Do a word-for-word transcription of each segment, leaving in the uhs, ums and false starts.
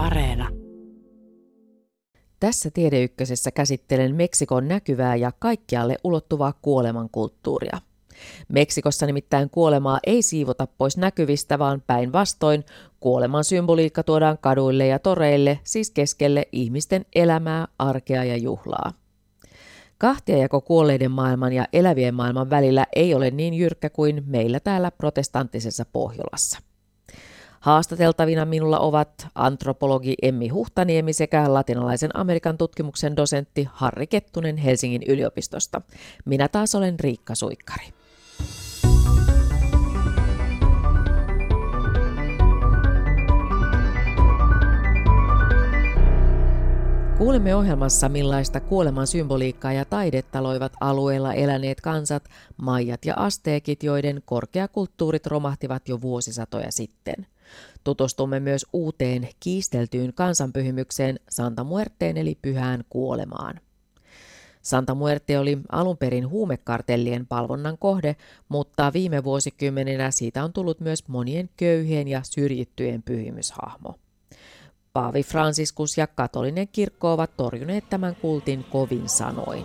Areena. Tässä Tiedeykkösessä käsittelen Meksikon näkyvää ja kaikkialle ulottuvaa kuolemankulttuuria. Meksikossa nimittäin kuolemaa ei siivota pois näkyvistä, vaan päinvastoin kuoleman symboliikka tuodaan kaduille ja toreille, siis keskelle ihmisten elämää, arkea ja juhlaa. Kahtiajako kuolleiden maailman ja elävien maailman välillä ei ole niin jyrkkä kuin meillä täällä protestanttisessa Pohjolassa. Haastateltavina minulla ovat antropologi Emmi Huhtaniemi sekä latinalaisen Amerikan tutkimuksen dosentti Harri Kettunen Helsingin yliopistosta. Minä taas olen Riikka Suikkari. Kuulemme ohjelmassa, millaista kuoleman symboliikkaa ja taidetta loivat alueella eläneet kansat, maijat ja asteekit, joiden korkeakulttuurit romahtivat jo vuosisatoja sitten. Tutustumme myös uuteen kiisteltyyn kansanpyhimykseen Santa Muerteen eli Pyhään kuolemaan. Santa Muerte oli alun perin huumekartellien palvonnan kohde, mutta viime vuosikymmeninä siitä on tullut myös monien köyhien ja syrjittyjen pyhimyshahmo. Paavi Franciscus ja katolinen kirkko ovat torjuneet tämän kultin kovin sanoin.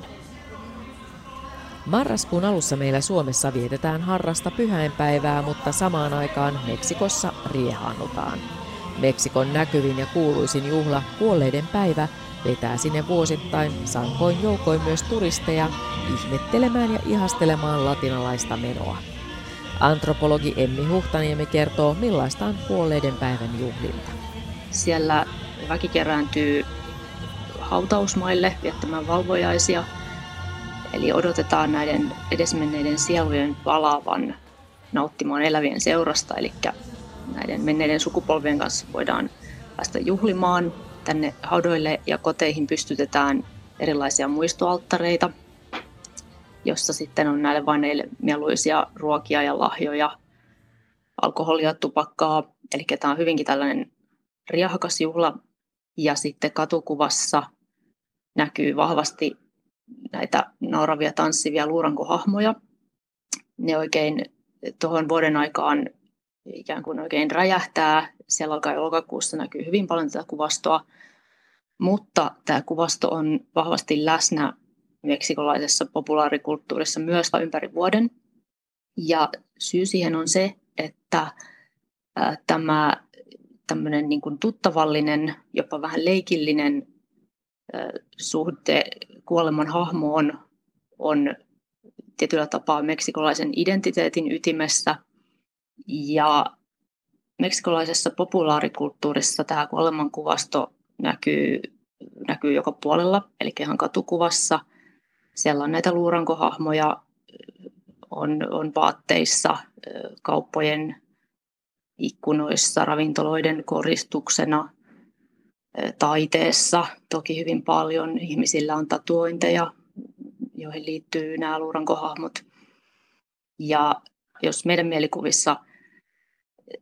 Marraskuun alussa meillä Suomessa vietetään harrasta pyhäinpäivää, mutta samaan aikaan Meksikossa riehaannutaan. Meksikon näkyvin ja kuuluisin juhla Kuolleiden päivä vetää sinne vuosittain sankoin joukoin myös turisteja ihmettelemään ja ihastelemaan latinalaista menoa. Antropologi Emmi Huhtaniemi kertoo, millaista on Kuolleiden päivän juhlinta. Siellä väki kerääntyy hautausmaille viettämään valvojaisia, eli odotetaan näiden edesmenneiden sielujen palaavan nauttimaan elävien seurasta, eli näiden menneiden sukupolvien kanssa voidaan päästä juhlimaan. Tänne haudoille ja koteihin pystytetään erilaisia muistoalttareita, jossa sitten on näille vaneille mieluisia ruokia ja lahjoja, alkoholia, tupakkaa, eli tämä on hyvinkin tällainen riehakas juhla, ja sitten katukuvassa näkyy vahvasti näitä nauravia tanssivia luurankohahmoja. Ne oikein tuohon vuoden aikaan ikään kuin oikein räjähtää. Siellä alkaa jo lokakuussa näkyy hyvin paljon tätä kuvastoa, mutta tämä kuvasto on vahvasti läsnä meksikolaisessa populaarikulttuurissa myös ympäri vuoden. Ja syy siihen on se, että äh, tämä tämmöinen niin kuin tuttavallinen, jopa vähän leikillinen äh, suhde kuoleman hahmoon on tietyllä tapaa meksikolaisen identiteetin ytimessä. Ja meksikolaisessa populaarikulttuurissa tämä kuolemankuvasto näkyy, näkyy joka puolella, eli ihan katukuvassa. Siellä on näitä luurankohahmoja, on, on vaatteissa, kauppojen ikkunoissa, ravintoloiden koristuksena, taiteessa toki hyvin paljon. Ihmisillä on tatuointeja, joihin liittyy nämä luurankohahmot. Ja jos meidän mielikuvissa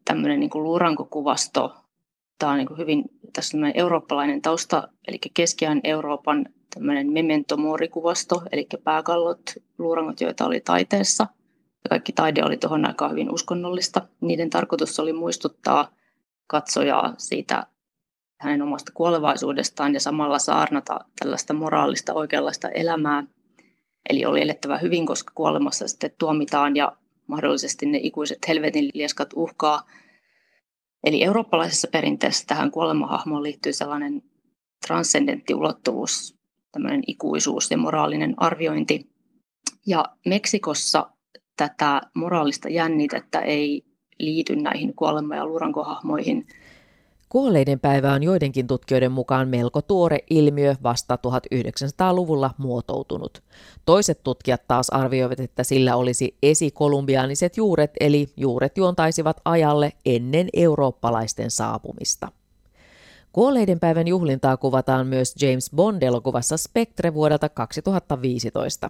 tämmöinen niin kuin luurankokuvasto, tämä on niin kuin hyvin, tässä on eurooppalainen tausta, eli Keski-ajan Euroopan tämmöinen memento mori-kuvasto, eli pääkallot, luurangot, joita oli taiteessa. Kaikki taide oli tuohon aikaan hyvin uskonnollista. Niiden tarkoitus oli muistuttaa katsojaa siitä hänen omasta kuolevaisuudestaan ja samalla saarnata tällaista moraalista, oikeanlaista elämää. Eli oli elettävä hyvin, koska kuolemassa sitten tuomitaan ja mahdollisesti ne ikuiset helvetin lieskat uhkaa. Eli eurooppalaisessa perinteessä tähän kuolemahahmoon liittyy sellainen transcendentti ulottuvuus, tämmöinen ikuisuus ja moraalinen arviointi. Ja Meksikossa tätä moraalista jännitettä ei liity näihin kuolema- ja luurankohahmoihin. Kuolleiden päivä on joidenkin tutkijoiden mukaan melko tuore ilmiö, vasta tuhatyhdeksänsataaluvulla muotoutunut. Toiset tutkijat taas arvioivat, että sillä olisi esikolumbiaaniset juuret, eli juuret juontaisivat ajalle ennen eurooppalaisten saapumista. Kuolleiden päivän juhlintaa kuvataan myös James Bond-elokuvassa Spectre vuodelta kaksituhattaviisitoista.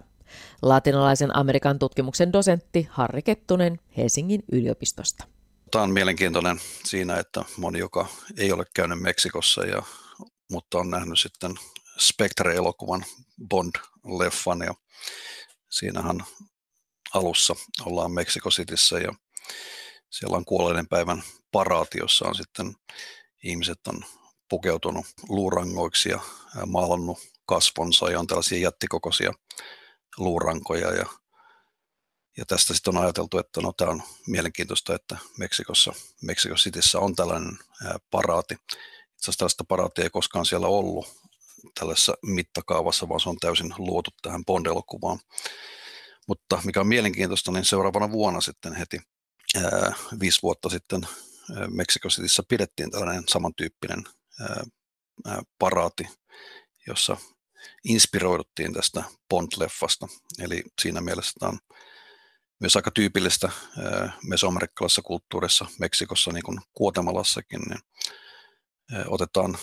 Latinalaisen Amerikan tutkimuksen dosentti Harri Kettunen Helsingin yliopistosta. Tämä on mielenkiintoinen siinä, että moni, joka ei ole käynyt Meksikossa, ja, mutta on nähnyt sitten Spectre-elokuvan Bond-leffan, ja siinähän alussa ollaan Mexico Cityssä, ja siellä on kuolleiden päivän paraati, jossa on sitten ihmiset on pukeutunut luurangoiksi ja maalannut kasvonsa ja on tällaisia jättikokoisia luurankoja. Ja, ja tästä sitten on ajateltu, että no, tämä on mielenkiintoista, että Meksikossa, Mexico Cityssä on tällainen paraati. Itse asiassa tällaista paraatia ei koskaan siellä ollut tällaisessa mittakaavassa, vaan se on täysin luotu tähän Bond-elokuvaan. Mutta mikä on mielenkiintoista, niin seuraavana vuonna sitten heti ää, viisi vuotta sitten ää, Mexico Cityssä pidettiin tällainen samantyyppinen ää, ää, paraati, jossa inspiroiduttiin tästä Bond-leffasta. Eli siinä mielessä tämä on myös aika tyypillistä ää, mesoamerikkalaisessa kulttuurissa, Meksikossa, niin kuin Guatemalassakin, niin ää, otetaan,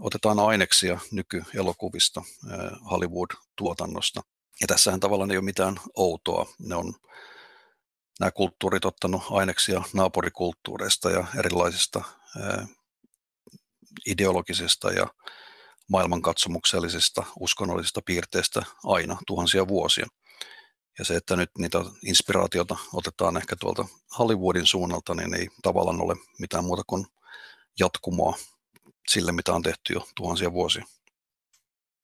otetaan aineksia nykyelokuvista, ää, Hollywood-tuotannosta. Ja tässähän tavallaan ei ole mitään outoa. Ne on nämä kulttuurit ottanut aineksia naapurikulttuureista ja erilaisista eh, ideologisista ja maailmankatsomuksellisista uskonnollisista piirteistä aina tuhansia vuosia. Ja se, että nyt niitä inspiraatiota otetaan ehkä tuolta Hollywoodin suunnalta, niin ei tavallaan ole mitään muuta kuin jatkumoa sille, mitä on tehty jo tuhansia vuosia.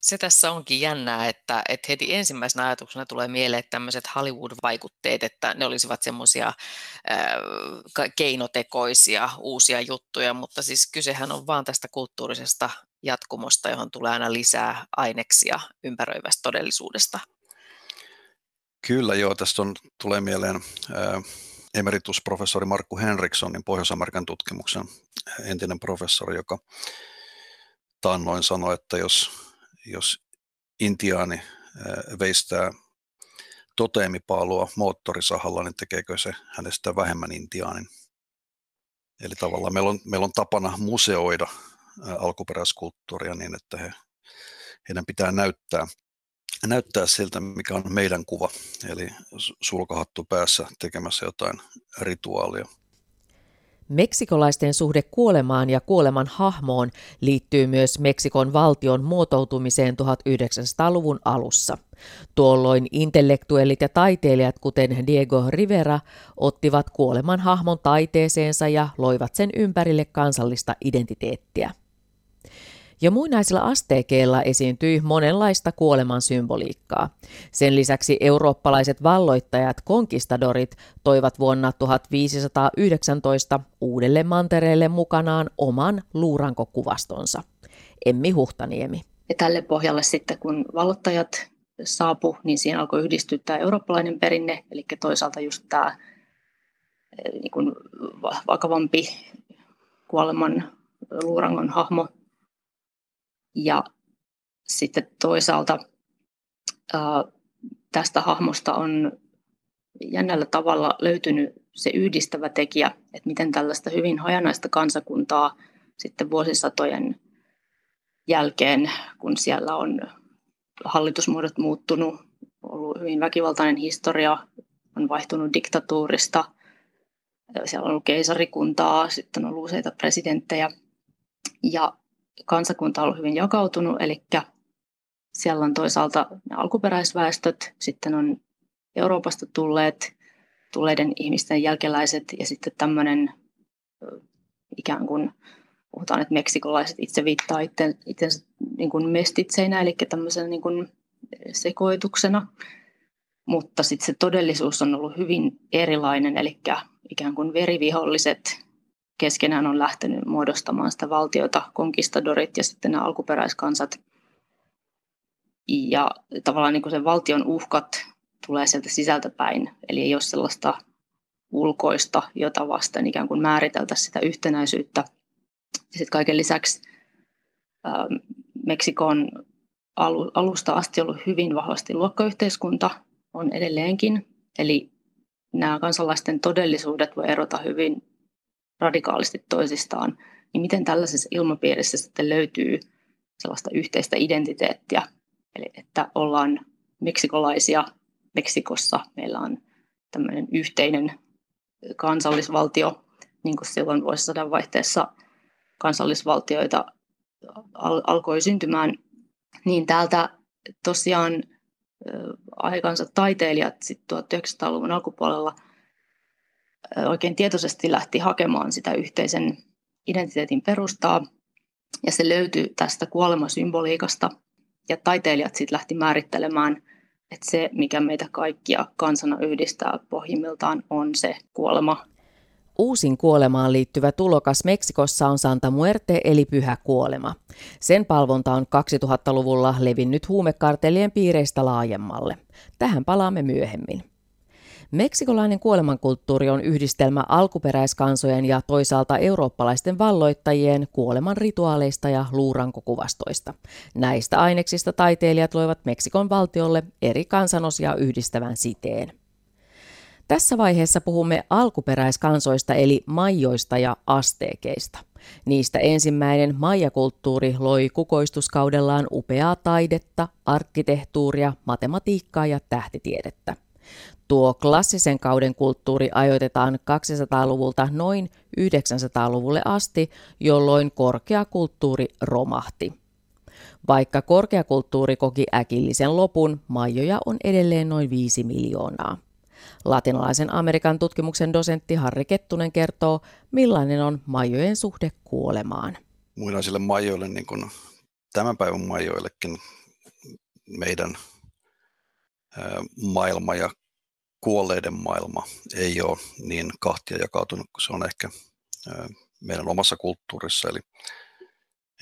Se tässä onkin jännää, että, että heti ensimmäisenä ajatuksena tulee mieleen tämmöiset Hollywood-vaikutteet, että ne olisivat semmoisia keinotekoisia uusia juttuja, mutta siis kysehän on vaan tästä kulttuurisesta jatkumosta, johon tulee aina lisää aineksia ympäröivästä todellisuudesta. Kyllä joo, tästä on, tulee mieleen ää, emeritusprofessori Markku Henrikssonin Pohjois-Amerikan tutkimuksen entinen professori, joka taannoin sanoi, että jos... Jos intiaani veistää toteemipaalua moottorisahalla, niin tekeekö se hänestä vähemmän intiaanin? Eli tavallaan meillä on, meillä on tapana museoida alkuperäiskulttuuria niin, että he, heidän pitää näyttää, näyttää siltä, mikä on meidän kuva. Eli sulkahattu päässä tekemässä jotain rituaalia. Meksikolaisten suhde kuolemaan ja kuoleman hahmoon liittyy myös Meksikon valtion muotoutumiseen tuhatyhdeksänsataaluvun alussa. Tuolloin intellektuellit ja taiteilijat, kuten Diego Rivera, ottivat kuoleman hahmon taiteeseensa ja loivat sen ympärille kansallista identiteettiä. Ja muinaisilla asteekeilla esiintyi monenlaista kuoleman symboliikkaa. Sen lisäksi eurooppalaiset valloittajat, konkistadorit, toivat vuonna tuhatviisisataayhdeksäntoista uudelle mantereelle mukanaan oman luurankokuvastonsa. Emmi Huhtaniemi. Ja tälle pohjalle sitten, kun vallottajat saapu, niin siinä alkoi yhdistyä tämä eurooppalainen perinne, eli toisaalta just tämä niin kuin vakavampi kuoleman luurangon hahmo. Ja sitten toisaalta äh, tästä hahmosta on jännällä tavalla löytynyt se yhdistävä tekijä, että miten tällaista hyvin hajanaista kansakuntaa sitten vuosisatojen jälkeen, kun siellä on hallitusmuodot muuttunut, ollut hyvin väkivaltainen historia, on vaihtunut diktatuurista, siellä on ollut keisarikuntaa, sitten on ollut useita presidenttejä ja kansakunta on ollut hyvin jakautunut, eli siellä on toisaalta ne alkuperäisväestöt, sitten on Euroopasta tulleet, tulleiden ihmisten jälkeläiset ja sitten tämmöinen ikään kuin, puhutaan, että meksikolaiset itse viittaa itse, itsensä niin kuin mestitseinä, eli tämmöisenä niin kuin sekoituksena, mutta sitten se todellisuus on ollut hyvin erilainen, eli ikään kuin veriviholliset keskenään on lähtenyt muodostamaan sitä valtiota, konkistadorit ja sitten nämä alkuperäiskansat. Ja tavallaan niin kuin sen valtion uhkat tulee sieltä sisältä päin. Eli ei ole sellaista ulkoista, jota vasten ikään kuin määriteltäisiin sitä yhtenäisyyttä. Ja sitten kaiken lisäksi ää, Meksiko on alusta asti ollut hyvin vahvasti luokkayhteiskunta, on edelleenkin. Eli nämä kansalaisten todellisuudet voi erota hyvin radikaalisti toisistaan, niin miten tällaisessa ilmapiirissä sitten löytyy sellaista yhteistä identiteettiä, eli että ollaan meksikolaisia Meksikossa, meillä on tämmöinen yhteinen kansallisvaltio, niin kuin silloin vuosisadan vaihteessa kansallisvaltioita al- alkoi syntymään, niin täältä tosiaan aikansa taiteilijat sitten tuhatyhdeksänsataaluvun alkupuolella oikein tietoisesti lähti hakemaan sitä yhteisen identiteetin perustaa Ja se löytyi tästä kuolemasymboliikasta. Ja taiteilijat sitten lähti määrittelemään, että se, mikä meitä kaikkia kansana yhdistää pohjimmiltaan, on se kuolema. Uusin kuolemaan liittyvä tulokas Meksikossa on Santa Muerte eli Pyhä Kuolema. Sen palvonta on kaksituhattaluvulla levinnyt huumekartelien piireistä laajemmalle. Tähän palaamme myöhemmin. Meksikolainen kuolemankulttuuri on yhdistelmä alkuperäiskansojen ja toisaalta eurooppalaisten valloittajien kuoleman rituaaleista ja luurankokuvastoista. Näistä aineksista taiteilijat loivat Meksikon valtiolle eri kansanosia yhdistävän siteen. Tässä vaiheessa puhumme alkuperäiskansoista eli maioista ja asteekeista. Niistä ensimmäinen maijakulttuuri loi kukoistuskaudellaan upeaa taidetta, arkkitehtuuria, matematiikkaa ja tähtitiedettä. Tuo klassisen kauden kulttuuri ajoitetaan kaksisataaluvulta noin yhdeksänsataaluvulle asti, jolloin korkeakulttuuri romahti. Vaikka korkeakulttuuri koki äkillisen lopun, maijoja on edelleen noin viisi miljoonaa. Latinalaisen Amerikan tutkimuksen dosentti Harri Kettunen kertoo, millainen on maijojen suhde kuolemaan. Muinaisille maijoille, niin kuin tämän päivän maijoillekin, meidän maailma ja kuolleiden maailma ei ole niin kahtia jakautunut kuin se on ehkä meidän omassa kulttuurissa. Eli,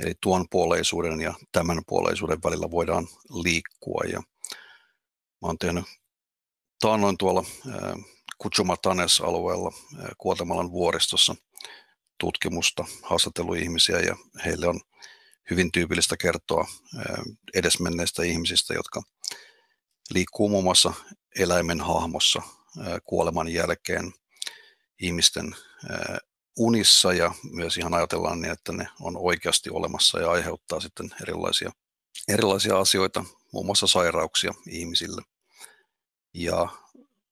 eli tuon puoleisuuden ja tämän puoleisuuden välillä voidaan liikkua. Ja mä oon tehnyt taannoin tuolla Cuchumatanes-alueella Kuotemalan vuoristossa tutkimusta, haastatellut ihmisiä ja heille on hyvin tyypillistä kertoa edesmenneistä ihmisistä, jotka liikkuu muun muassa eläimen hahmossa kuoleman jälkeen ihmisten unissa ja myös ihan ajatellaan niin, että ne on oikeasti olemassa ja aiheuttaa sitten erilaisia, erilaisia asioita, muun muassa sairauksia ihmisille. Ja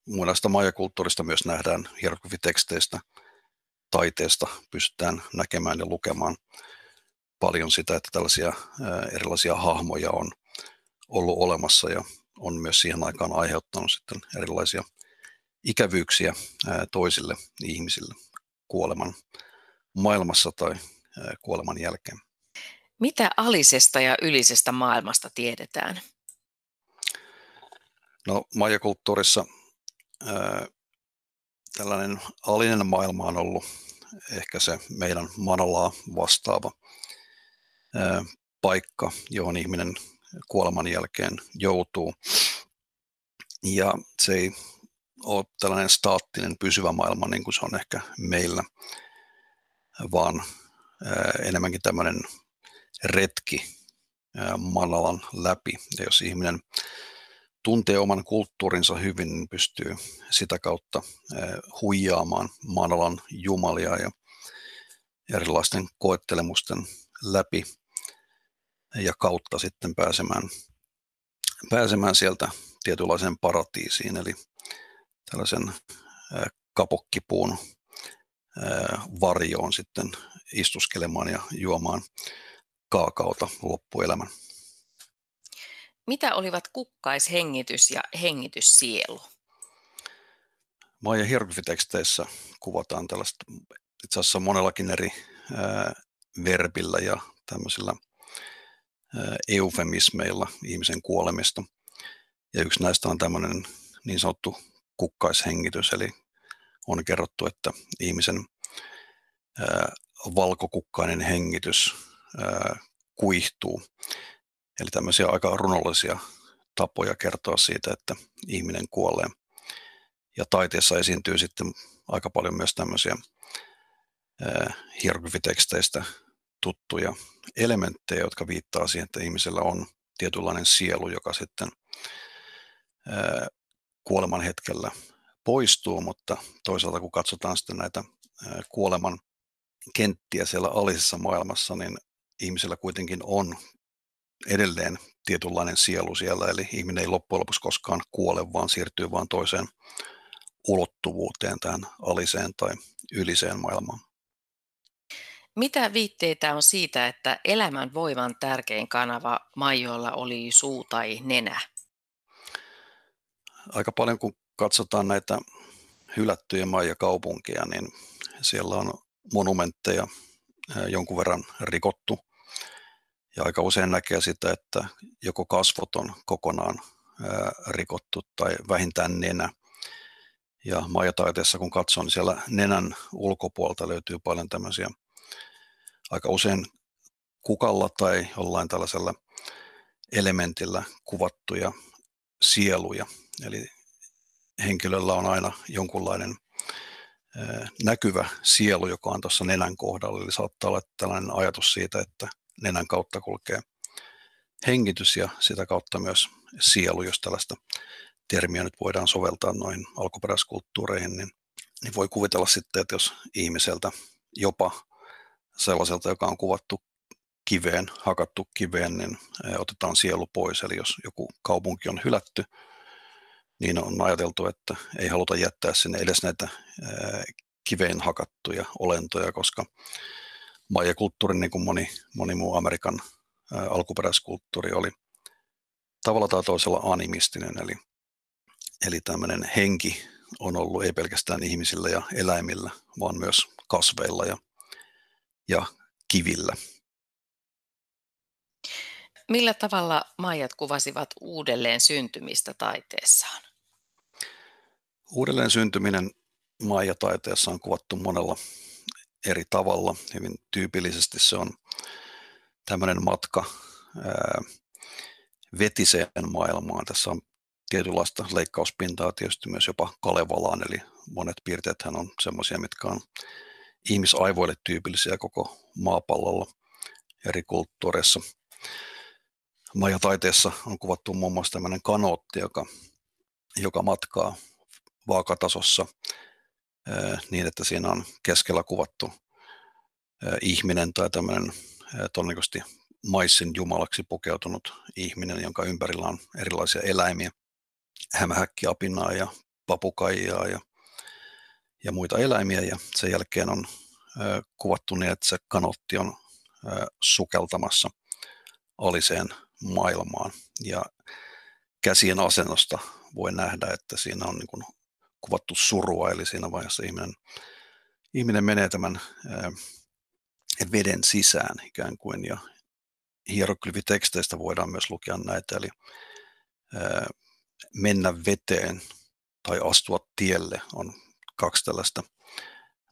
muinaista maijakulttuurista myös nähdään hieroglyyfiteksteistä, taiteesta pystytään näkemään ja lukemaan paljon sitä, että tällaisia erilaisia hahmoja on ollut olemassa ja on myös siihen aikaan aiheuttanut sitten erilaisia ikävyyksiä toisille ihmisille kuoleman maailmassa tai kuoleman jälkeen. Mitä alisesta ja ylisestä maailmasta tiedetään? No, maijakulttuurissa ää, tällainen alinen maailma on ollut ehkä se meidän manolaa vastaava ää, paikka, johon ihminen kuoleman jälkeen joutuu. Ja se ei ole tällainen staattinen pysyvä maailma, niin kuin se on ehkä meillä, vaan ää, enemmänkin tämmöinen retki ää, manalan läpi. Ja jos ihminen tuntee oman kulttuurinsa hyvin, niin pystyy sitä kautta huijaamaan manalan jumalia ja erilaisten koettelemusten läpi ja kautta sitten pääsemään, pääsemään sieltä tietynlaiseen paratiisiin, eli tällaisen kapokkipuun varjoon sitten istuskelemaan ja juomaan kaakaota loppuelämän. Mitä olivat kukkaishengitys ja hengityssielu? Maija hieroglyfiteksteissä kuvataan tällaista itse asiassa monellakin eri ää, verbillä ja tämmöisillä ää, eufemismeilla ihmisen kuolemista. Ja yksi näistä on tämmöinen niin sanottu kukkaishengitys, eli on kerrottu, että ihmisen ää, valkokukkainen hengitys ää, kuihtuu. Eli tämmöisiä aika runollisia tapoja kertoa siitä, että ihminen kuolee. Ja taiteessa esiintyy sitten aika paljon myös tämmöisiä äh, hieroglyfiteksteistä tuttuja elementtejä, jotka viittaa siihen, että ihmisellä on tietynlainen sielu, joka sitten äh, kuoleman hetkellä poistuu, mutta toisaalta kun katsotaan sitten näitä äh, kuoleman kenttiä siellä alisessa maailmassa, niin ihmisellä kuitenkin on edelleen tietynlainen sielu siellä, eli ihminen ei loppujen lopuksi koskaan kuole, vaan siirtyy vaan toiseen ulottuvuuteen, tähän aliseen tai yliseen maailmaan. Mitä viitteitä on siitä, että elämän voiman tärkein kanava maijoilla oli suu tai nenä? Aika paljon kun katsotaan näitä hylättyjä maijakaupunkeja, niin siellä on monumentteja jonkun verran rikottu. Ja aika usein näkee sitä, että joko kasvot on kokonaan rikottu tai vähintään nenä. Ja maijataiteessa kun katsoo, niin siellä nenän ulkopuolta löytyy paljon tämmöisiä aika usein kukalla tai jollain tällaisella elementillä kuvattuja sieluja. Eli henkilöllä on aina jonkunlainen näkyvä sielu, joka on tuossa nenän kohdalla. Eli saattaa olla tällainen ajatus siitä, että nenän kautta kulkee hengitys ja sitä kautta myös sielu, jos tällaista termiä nyt voidaan soveltaa noihin alkuperäiskulttuureihin, niin, niin voi kuvitella sitten, että jos ihmiseltä, jopa sellaiselta, joka on kuvattu kiveen, hakattu kiveen, niin otetaan sielu pois. Eli jos joku kaupunki on hylätty, niin on ajateltu, että ei haluta jättää sinne edes näitä kiveen hakattuja olentoja, koska maijakulttuuri, niin kuin moni, moni muu Amerikan alkuperäiskulttuuri, oli tavalla tai toisella animistinen, eli, eli tämmöinen henki on ollut ei pelkästään ihmisillä ja eläimillä, vaan myös kasveilla ja, ja kivillä. Millä tavalla maijat kuvasivat uudelleen syntymistä taiteessaan? Uudelleen syntyminen maijataiteessa on kuvattu monella eri tavalla. Hyvin tyypillisesti se on tämmöinen matka ää, vetiseen maailmaan. Tässä on tietynlaista leikkauspintaa, tietysti myös jopa Kalevalaan, eli monet piirteethän on semmoisia, mitkä on ihmisaivoille tyypillisiä koko maapallolla eri kulttuureissa. Maijataiteessa on kuvattu muun muassa tämmöinen kanootti, joka, joka matkaa vaakatasossa niin, että siinä on keskellä kuvattu ihminen tai tämmöinen todennäköisesti maissin jumalaksi pukeutunut ihminen, jonka ympärillä on erilaisia eläimiä, hämähäkkiapinaa ja papukaijaa ja, ja muita eläimiä. Ja sen jälkeen on kuvattu niin, että se kanootti on sukeltamassa aliseen maailmaan. Ja käsien asennosta voi nähdä, että siinä on niin kuin kuvattu surua, eli siinä vaiheessa ihminen, ihminen menee tämän ää, veden sisään ikään kuin, ja hieroglyfiteksteistä voidaan myös lukea näitä, eli ää, mennä veteen tai astua tielle on kaksi tällaista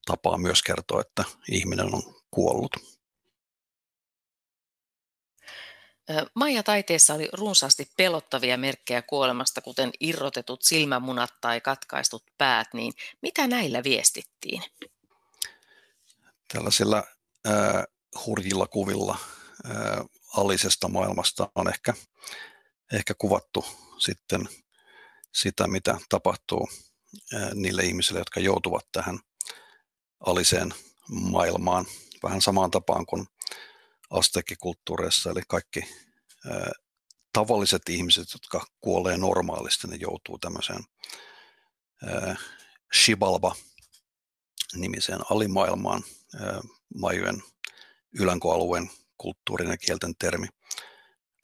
tapaa myös kertoa, että ihminen on kuollut. Maijataiteessa oli runsaasti pelottavia merkkejä kuolemasta, kuten irrotetut silmämunat tai katkaistut päät, niin mitä näillä viestittiin? Tällaisilla äh, hurjilla kuvilla äh, alisesta maailmasta on ehkä, ehkä kuvattu sitten sitä, mitä tapahtuu äh, niille ihmisille, jotka joutuvat tähän aliseen maailmaan vähän samaan tapaan kuin asteekkikulttuureissa, eli kaikki ää, tavalliset ihmiset, jotka kuolee normaalisti, ne joutuu tämmöiseen ää, Xibalba-nimiseen alimaailmaan, ää, maijojen ylänkoalueen kulttuurin ja kielten termi,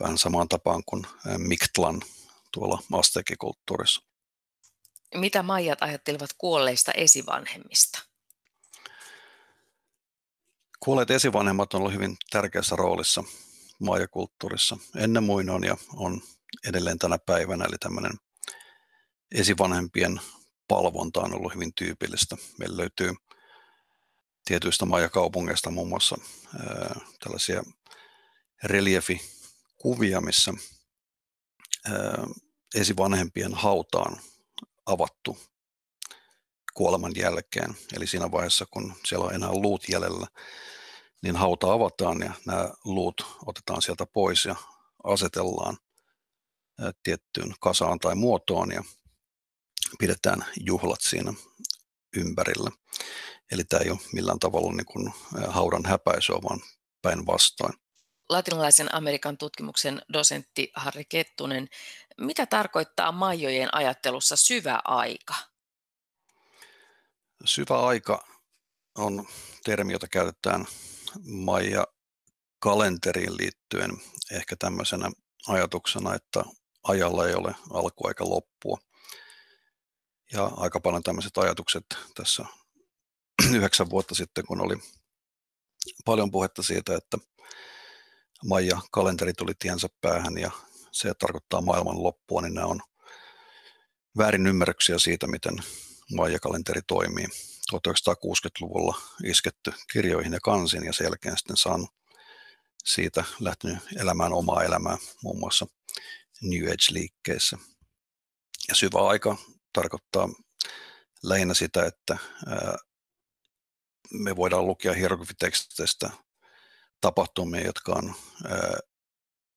vähän samaan tapaan kuin ää, Miktlan tuolla asteekkikulttuurissa. Mitä maijat ajattelivat kuolleista esivanhemmista? Kuolleet esivanhemmat on ollut hyvin tärkeässä roolissa maijakulttuurissa ennen muinoin ja on edelleen tänä päivänä, eli tämmöinen esivanhempien palvonta on ollut hyvin tyypillistä. Meillä löytyy tietyistä maijakaupungeista muun muassa ää, tällaisia reliefikuvia, missä ää, esivanhempien hautaan avattu kuoleman jälkeen, eli siinä vaiheessa, kun siellä on enää luut jäljellä, niin hauta avataan ja nämä luut otetaan sieltä pois ja asetellaan tiettyyn kasaan tai muotoon ja pidetään juhlat siinä ympärillä. Eli tämä ei ole millään tavalla niin kuin haudan häpäisyä, vaan päinvastoin. Latinalaisen Amerikan tutkimuksen dosentti Harri Kettunen, mitä tarkoittaa maijojen ajattelussa syvä aika? Syvä aika on termi, jota käytetään maijakalenteriin liittyen ehkä tämmöisenä ajatuksena, että ajalla ei ole alkua eikä loppua. Ja aika paljon tämmöiset ajatukset tässä yhdeksän vuotta sitten, kun oli paljon puhetta siitä, että Maija kalenteri tuli tiensä päähän ja se tarkoittaa maailman loppua, niin nämä on väärin ymmärryksiä siitä, miten Maija kalenteri toimii. tuhatyhdeksänsataakuusikymmentäluvulla isketty kirjoihin ja kansiin ja sen jälkeen sitten saan siitä lähtenyt elämään omaa elämää muun muassa New Age-liikkeissä. Ja syvä aika tarkoittaa lähinnä sitä, että me voidaan lukea hieroglyfiteksteistä tapahtumia, jotka on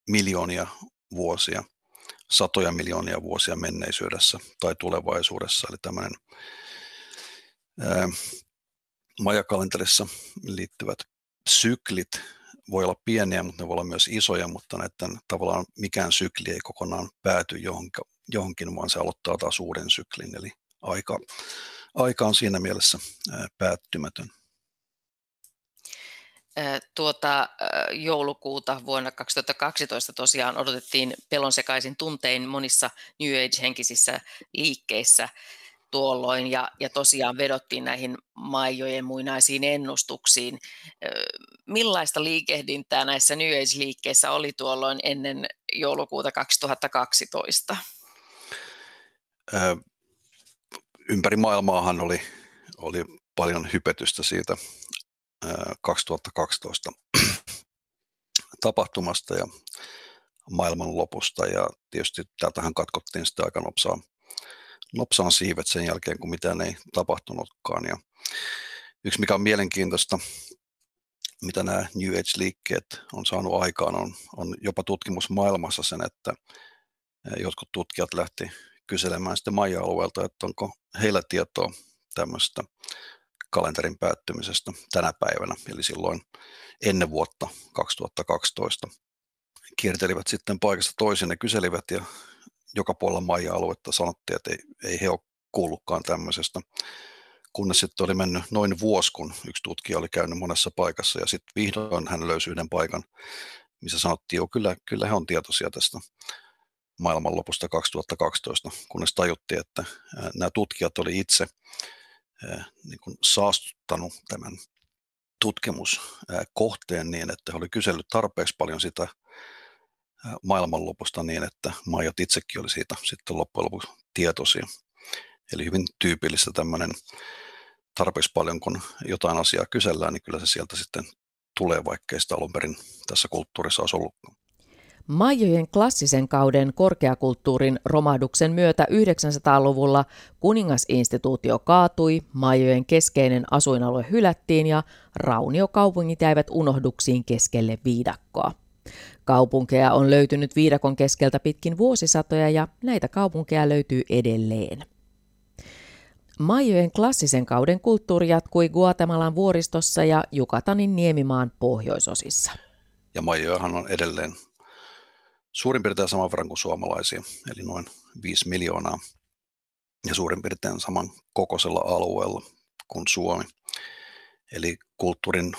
miljoonia vuosia, satoja miljoonia vuosia menneisyydessä tai tulevaisuudessa. Eli tämmöinen majakalenterissa liittyvät syklit voi olla pieniä, mutta ne voi olla myös isoja, mutta näiden, tavallaan mikään sykli ei kokonaan pääty johonkin, johonkin, vaan se aloittaa taas uuden syklin, eli aika, aika on siinä mielessä päättymätön. Tuota joulukuuta vuonna kaksituhattakaksitoista tosiaan odotettiin pelonsekaisin tuntein monissa New Age-henkisissä liikkeissä tuolloin ja, ja tosiaan vedottiin näihin maijojen muinaisiin ennustuksiin. Millaista liikehdintää näissä New Age-liikkeissä oli tuolloin ennen joulukuuta kaksituhattakaksitoista? Ympäri maailmaahan oli, oli paljon hypetystä siitä kaksituhattakaksitoista tapahtumasta ja maailman lopusta, ja tietysti täältähän katkottiin sitten aika nopsaa, nopsaan siivet sen jälkeen, kun mitään ei tapahtunutkaan. Ja yksi, mikä on mielenkiintoista, mitä nämä New Age-liikkeet on saanut aikaan, on, on jopa tutkimus maailmassa sen, että jotkut tutkijat lähti kyselemään sitten maija-alueelta, että onko heillä tietoa tämmöistä kalenterin päättymisestä tänä päivänä, eli silloin ennen vuotta kaksituhattakaksitoista. Kiertelivät sitten paikasta toisin, ne kyselivät ja joka puolella maija-aluetta sanottiin, että ei, ei he ole kuullutkaan tämmöisestä, kunnes sitten oli mennyt noin vuosi, kun yksi tutkija oli käynyt monessa paikassa ja sitten vihdoin hän löysi yhden paikan, missä sanottiin, että kyllä, kyllä he on tietoisia tästä maailmanlopusta kaksituhattakaksitoista, kunnes tajuttiin, että nämä tutkijat oli itse niin kuin saastuttanut tämän tutkimuskohteen niin, että he oli kysellyt tarpeeksi paljon sitä maailmanlopusta niin, että maijat itsekin oli siitä sitten loppujen lopuksi tietoisia. Eli hyvin tyypillistä tämmöinen tarpeeksi paljon, kun jotain asiaa kysellään, niin kyllä se sieltä sitten tulee, vaikkei sitä alun perin tässä kulttuurissa olisi ollutkaan. Maijojen klassisen kauden korkeakulttuurin romahduksen myötä yhdeksänsataaluvulla kuningasinstituutio kaatui, maijojen keskeinen asuinalue hylättiin ja rauniokaupungit jäivät unohduksiin keskelle viidakkoa. Kaupunkeja on löytynyt viidakon keskeltä pitkin vuosisatoja ja näitä kaupunkeja löytyy edelleen. Maijojen klassisen kauden kulttuuri jatkui Guatemalan vuoristossa ja Jukatanin niemimaan pohjoisosissa. Ja maijojahan on edelleen suurin piirtein saman verran kuin suomalaisia, eli noin viisi miljoonaa, ja suurin piirtein saman kokoisella alueella kuin Suomi. Eli kulttuurin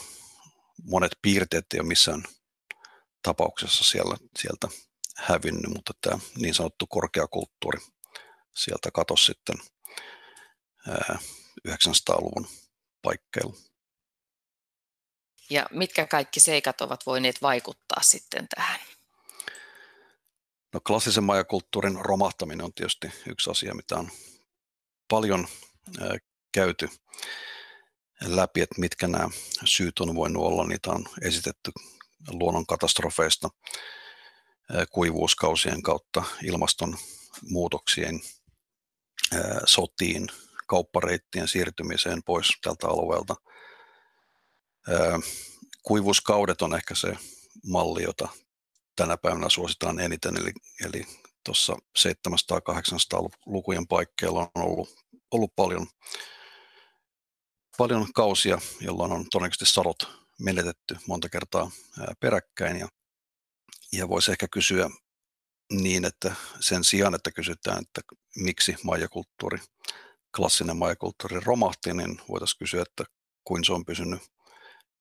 monet piirteet ei ole missään tapauksessa siellä, sieltä hävinnyt, mutta tämä niin sanottu korkeakulttuuri sieltä katosi sitten yhdeksänsadanluvun paikkeilla. Ja mitkä kaikki seikat ovat voineet vaikuttaa sitten tähän? No, klassisen majakulttuurin romahtaminen on tietysti yksi asia, mitä on paljon ää, käyty läpi, että mitkä nämä syyt on voinut olla. Niitä on esitetty luonnonkatastrofeista, ää, kuivuuskausien kautta, ilmastonmuutoksien, ää, sotiin, kauppareittien siirtymiseen pois tältä alueelta. Ää, kuivuuskaudet on ehkä se malli, jota tänä päivänä suositaan eniten, eli, eli tuossa seitsemänsataa-kahdeksansataa-lukujen paikkeilla on ollut, ollut paljon, paljon kausia, jolloin on todennäköisesti sadot menetetty monta kertaa peräkkäin. Ja, ja voisi ehkä kysyä niin, että sen sijaan, että kysytään, että miksi maijakulttuuri, klassinen maijakulttuuri romahti, niin voitaisiin kysyä, että kuinka se on pysynyt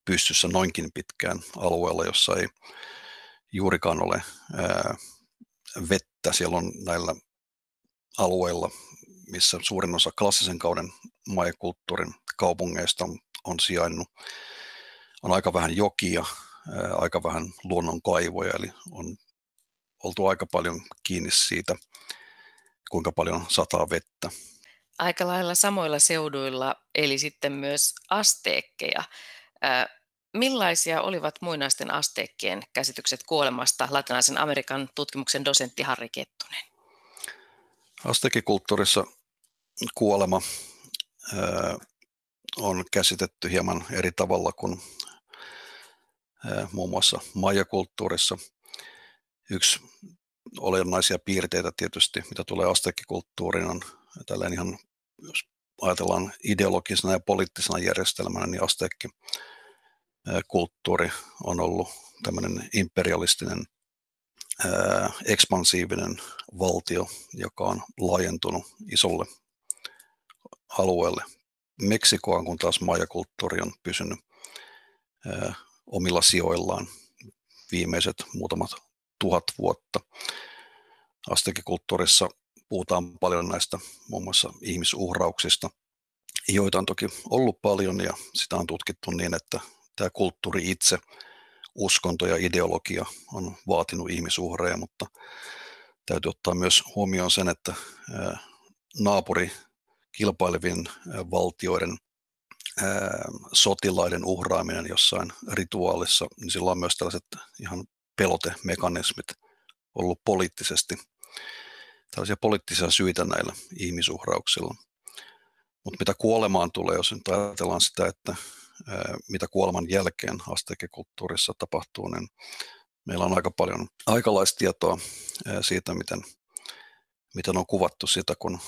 pystyssä noinkin pitkään alueella, jossa ei juurikaan ole ää, vettä. Siellä on näillä alueilla, missä suurin osa klassisen kauden maijakulttuurin kaupungeista on sijainnut, on aika vähän jokia, aika vähän luonnonkaivoja, eli on oltu aika paljon kiinni siitä, kuinka paljon sataa vettä. Aika lailla samoilla seuduilla, eli sitten myös asteekkeja. Millaisia olivat muinaisten asteekkien käsitykset kuolemasta, Latinalaisen Amerikan tutkimuksen dosentti Harri Kettunen? Asteekkikulttuurissa kuolema on käsitetty hieman eri tavalla kuin muun muassa majakulttuurissa. Yksi olennaisia piirteitä tietysti, mitä tulee asteekkikulttuuriin, on tällainen ihan, jos ajatellaan ideologisena ja poliittisena järjestelmänä, niin asteekkikulttuuri on ollut tämmöinen imperialistinen, ekspansiivinen valtio, joka on laajentunut isolle alueelle. Meksikoon, kun taas majakulttuuri on pysynyt omilla sijoillaan viimeiset muutamat tuhat vuotta. Asteekkikulttuurissa puhutaan paljon näistä muun muassa ihmisuhrauksista, joita on toki ollut paljon ja sitä on tutkittu niin, että tämä kulttuuri itse, uskonto ja ideologia on vaatinut ihmisuhreja, mutta täytyy ottaa myös huomioon sen, että naapuri kilpailevien valtioiden sotilaiden uhraaminen jossain rituaalissa, niin sillä on myös tällaiset ihan pelotemekanismit ollut poliittisesti, tällaisia poliittisia syitä näillä ihmisuhrauksilla. Mutta mitä kuolemaan tulee, jos nyt ajatellaan sitä, että mitä kuoleman jälkeen asteekkikulttuurissa tapahtuu, niin meillä on aika paljon aikalaistietoa siitä, miten, miten on kuvattu sitä, kun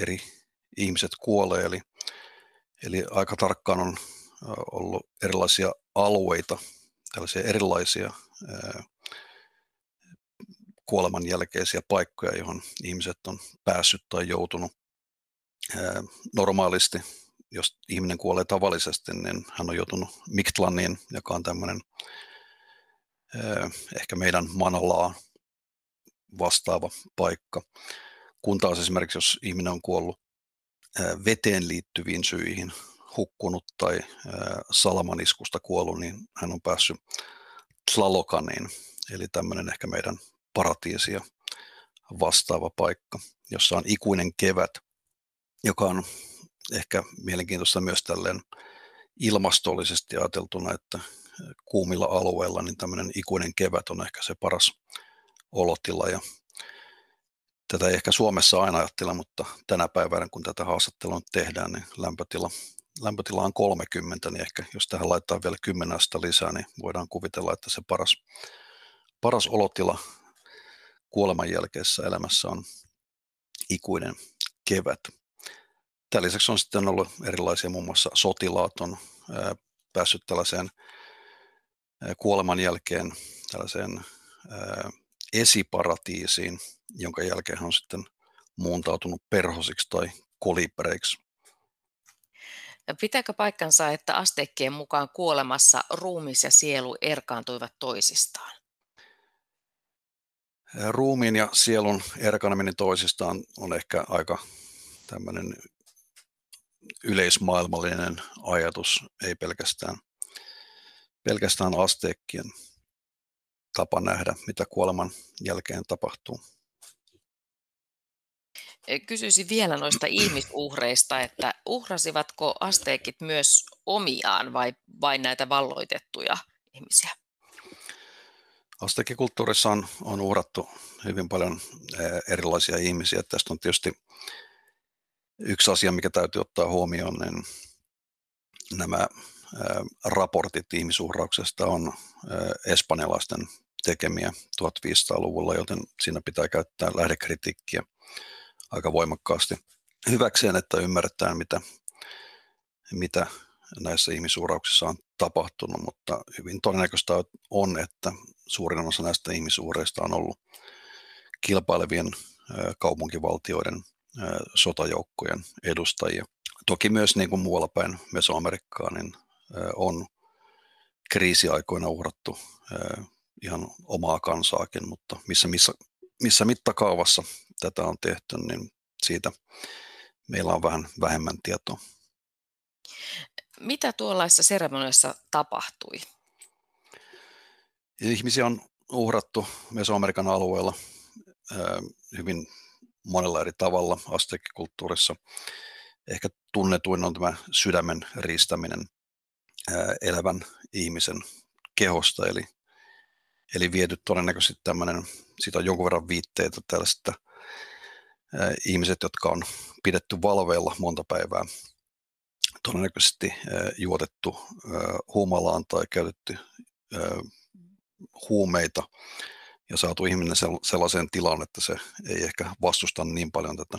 eri ihmiset kuolee. Eli, eli aika tarkkaan on ollut erilaisia alueita, tällaisia erilaisia kuoleman jälkeisiä paikkoja, johon ihmiset on päässyt tai joutunut normaalisti. Jos ihminen kuolee tavallisesti, niin hän on joutunut Miktlaniin, joka on tämmöinen ehkä meidän manalaa vastaava paikka. Kun taas esimerkiksi, jos ihminen on kuollut veteen liittyviin syihin, hukkunut tai salamaniskusta kuollut, niin hän on päässyt Tlalokaniin, eli tämmöinen ehkä meidän paratiisia vastaava paikka, jossa on ikuinen kevät, joka on ehkä mielenkiintoista myös tälleen ilmastollisesti ajateltuna, että kuumilla alueilla niin tämmöinen ikuinen kevät on ehkä se paras olotila. Ja tätä ei ehkä Suomessa aina ajattella, mutta tänä päivänä kun tätä haastattelua tehdään, niin lämpötila, lämpötila on kolmekymmentä, niin ehkä jos tähän laittaa vielä kymmenen astetta lisää, niin voidaan kuvitella, että se paras, paras olotila kuoleman jälkeisessä elämässä on ikuinen kevät. Tämän lisäksi on sitten ollut erilaisia, muun muassa sotilaat on päässyt tällaiseen kuoleman jälkeen tällaiseen esiparatiisiin, jonka jälkeen hän on sitten muuntautunut perhosiksi tai kolibreiksi. Pitääkö paikkansa, että asteekkien mukaan kuolemassa ruumis ja sielu erkaantuivat toisistaan? Ruumiin ja sielun erkaantuminen toisistaan on ehkä aika tämmöinen yleismaailmallinen ajatus, ei pelkästään, pelkästään asteekkien tapa nähdä, mitä kuoleman jälkeen tapahtuu. Kysyisin vielä noista ihmisuhreista, että uhrasivatko asteekit myös omiaan vai vain näitä valloitettuja ihmisiä? Asteekkikulttuurissa on, on uhrattu hyvin paljon erilaisia ihmisiä. Tästä on tietysti yksi asia, mikä täytyy ottaa huomioon, niin nämä raportit ihmisuhrauksesta on espanjalaisten tekemiä viisitoistasataa-luvulla, joten siinä pitää käyttää lähdekritiikkiä aika voimakkaasti hyväkseen, että ymmärretään, mitä, mitä näissä ihmisuhrauksissa on tapahtunut, mutta hyvin todennäköistä on, että suurin osa näistä ihmisuhreista on ollut kilpailevien kaupunkivaltioiden sotajoukkojen edustajia. Toki myös niin kuin muualla päin Meso-Amerikkaan niin on kriisiaikoina uhrattu ihan omaa kansaakin, mutta missä, missä, missä mittakaavassa tätä on tehty, niin siitä meillä on vähän vähemmän tietoa. Mitä tuollaisessa seremoniassa tapahtui? Ihmisiä on uhrattu Meso-Amerikan alueella hyvin monella eri tavalla asteekkikulttuurissa. Ehkä tunnetuin on tämä sydämen riistäminen elävän ihmisen kehosta, eli, eli viety todennäköisesti tämmöinen, siitä on jonkun verran viitteitä tällaista ihmiset, jotka on pidetty valveilla monta päivää, todennäköisesti juotettu humalaan tai käytetty huumeita ja saatu ihminen sellaiseen tilaan, että se ei ehkä vastusta niin paljon tätä,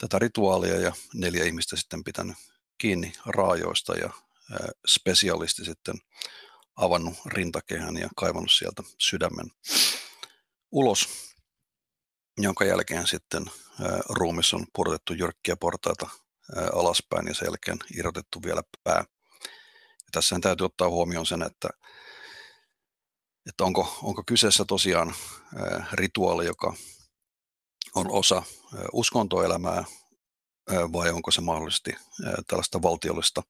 tätä rituaalia, ja neljä ihmistä sitten pitänyt kiinni raajoista ja spesialisti sitten avannut rintakehän ja kaivannut sieltä sydämen ulos, jonka jälkeen sitten ruumis on pudotettu jyrkkiä portaita alaspäin ja sen jälkeen irrotettu vielä pää. Ja tässähän täytyy ottaa huomioon sen, että Että onko, onko kyseessä tosiaan rituaali, joka on osa uskontoelämää, vai onko se mahdollisesti tällaista valtiollista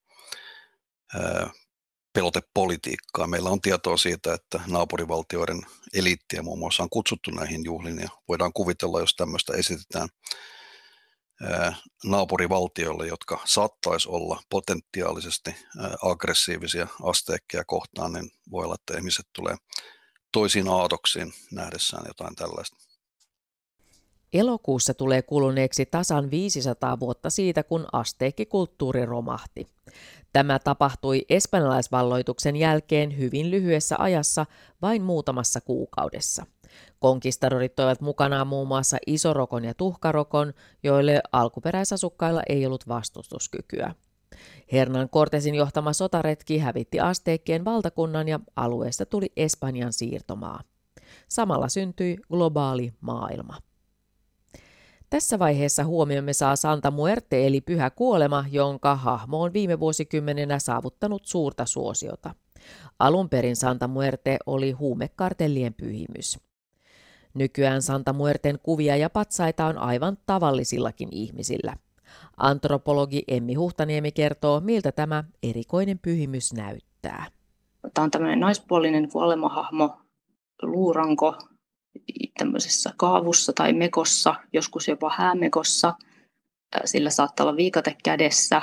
pelotepolitiikkaa. Meillä on tietoa siitä, että naapurivaltioiden eliittiä muun muassa on kutsuttu näihin juhliin, ja voidaan kuvitella, jos tämmöistä esitetään naapurivaltioille, jotka saattaisi olla potentiaalisesti aggressiivisia asteekkeja kohtaan, niin voi olla, että ihmiset tulee toisiin aadoksiin nähdessään jotain tällaista. Elokuussa tulee kuluneeksi tasan viisisataa vuotta siitä, kun asteekkikulttuuri romahti. Tämä tapahtui espanjalaisvalloituksen jälkeen hyvin lyhyessä ajassa, vain muutamassa kuukaudessa. Konkistadorit toivat mukanaan muun muassa isorokon ja tuhkarokon, joille alkuperäisasukkailla ei ollut vastustuskykyä. Hernan Cortesin johtama sotaretki hävitti asteekkien valtakunnan ja alueesta tuli Espanjan siirtomaa. Samalla syntyi globaali maailma. Tässä vaiheessa huomiomme saa Santa Muerte eli Pyhä Kuolema, jonka hahmo on viime vuosikymmenenä saavuttanut suurta suosiota. Alun perin Santa Muerte oli huumekartellien pyhimys. Nykyään Santa Muerten kuvia ja patsaita on aivan tavallisillakin ihmisillä. Antropologi Emmi Huhtaniemi kertoo, miltä tämä erikoinen pyhimys näyttää. Tämä on tämmöinen naispuolinen kuolemahahmo, luuranko, tämmöisessä kaavussa tai mekossa, joskus jopa häämekossa. Sillä saattaa olla viikate kädessä,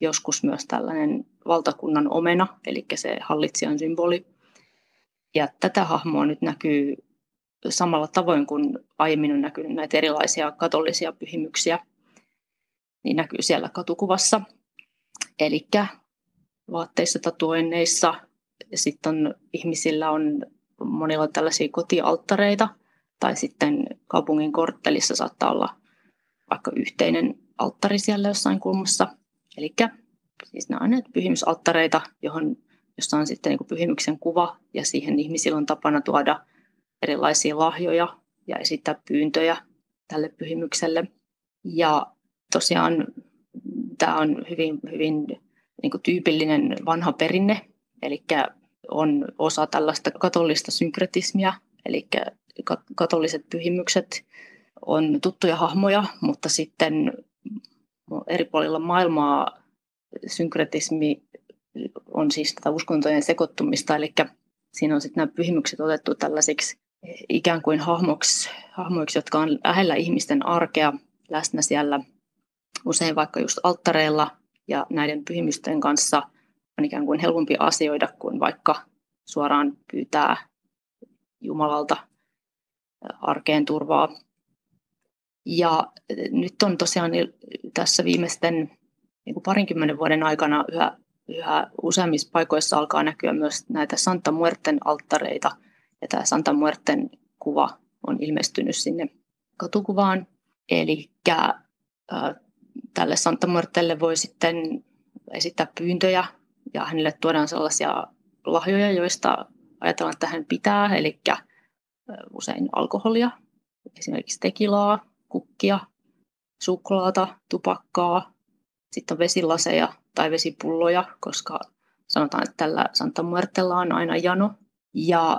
joskus myös tällainen valtakunnan omena, eli se hallitsijan symboli. Ja tätä hahmoa nyt näkyy samalla tavoin kuin aiemmin on näkynyt näitä erilaisia katolisia pyhimyksiä, niin näkyy siellä katukuvassa. Eli vaatteissa, tatuoinneissa, sitten ihmisillä on monilla tällaisia kotialttareita, tai sitten kaupungin korttelissa saattaa olla vaikka yhteinen alttari siellä jossain kulmassa. Eli siis nämä on näitä pyhimysalttareita, johon, jossa on sitten niin kuin pyhimyksen kuva, ja siihen ihmisillä on tapana tuoda erilaisia lahjoja ja esittää pyyntöjä tälle pyhimykselle. Ja tosiaan tämä on hyvin, hyvin niin kuin tyypillinen vanha perinne, eli on osa tällaista katolista synkretismia, eli katoliset pyhimykset on tuttuja hahmoja, mutta sitten eri puolilla maailmaa synkretismi on siis tätä uskontojen sekoittumista, eli siinä on sitten nämä pyhimykset otettu tällaisiksi ikään kuin hahmoiksi, hahmoiksi, jotka on lähellä ihmisten arkea, läsnä siellä usein vaikka just alttareilla, ja näiden pyhimysten kanssa on ikään kuin helpompi asioida kuin vaikka suoraan pyytää Jumalalta arkeen turvaa. Ja nyt on tosiaan tässä viimeisten niin parinkymmenen vuoden aikana yhä, yhä useammissa paikoissa alkaa näkyä myös näitä Santa Muerten alttareita. Ja tämä Santa Muerten kuva on ilmestynyt sinne katukuvaan. Eli äh, tälle Santa Muertelle voi sitten esittää pyyntöjä. Ja hänelle tuodaan sellaisia lahjoja, joista ajatellaan, että hän pitää, eli usein alkoholia, esimerkiksi tekilaa, kukkia, suklaata, tupakkaa, sitten on vesilaseja tai vesipulloja, koska sanotaan, että tällä Santa Muertella on aina jano. Ja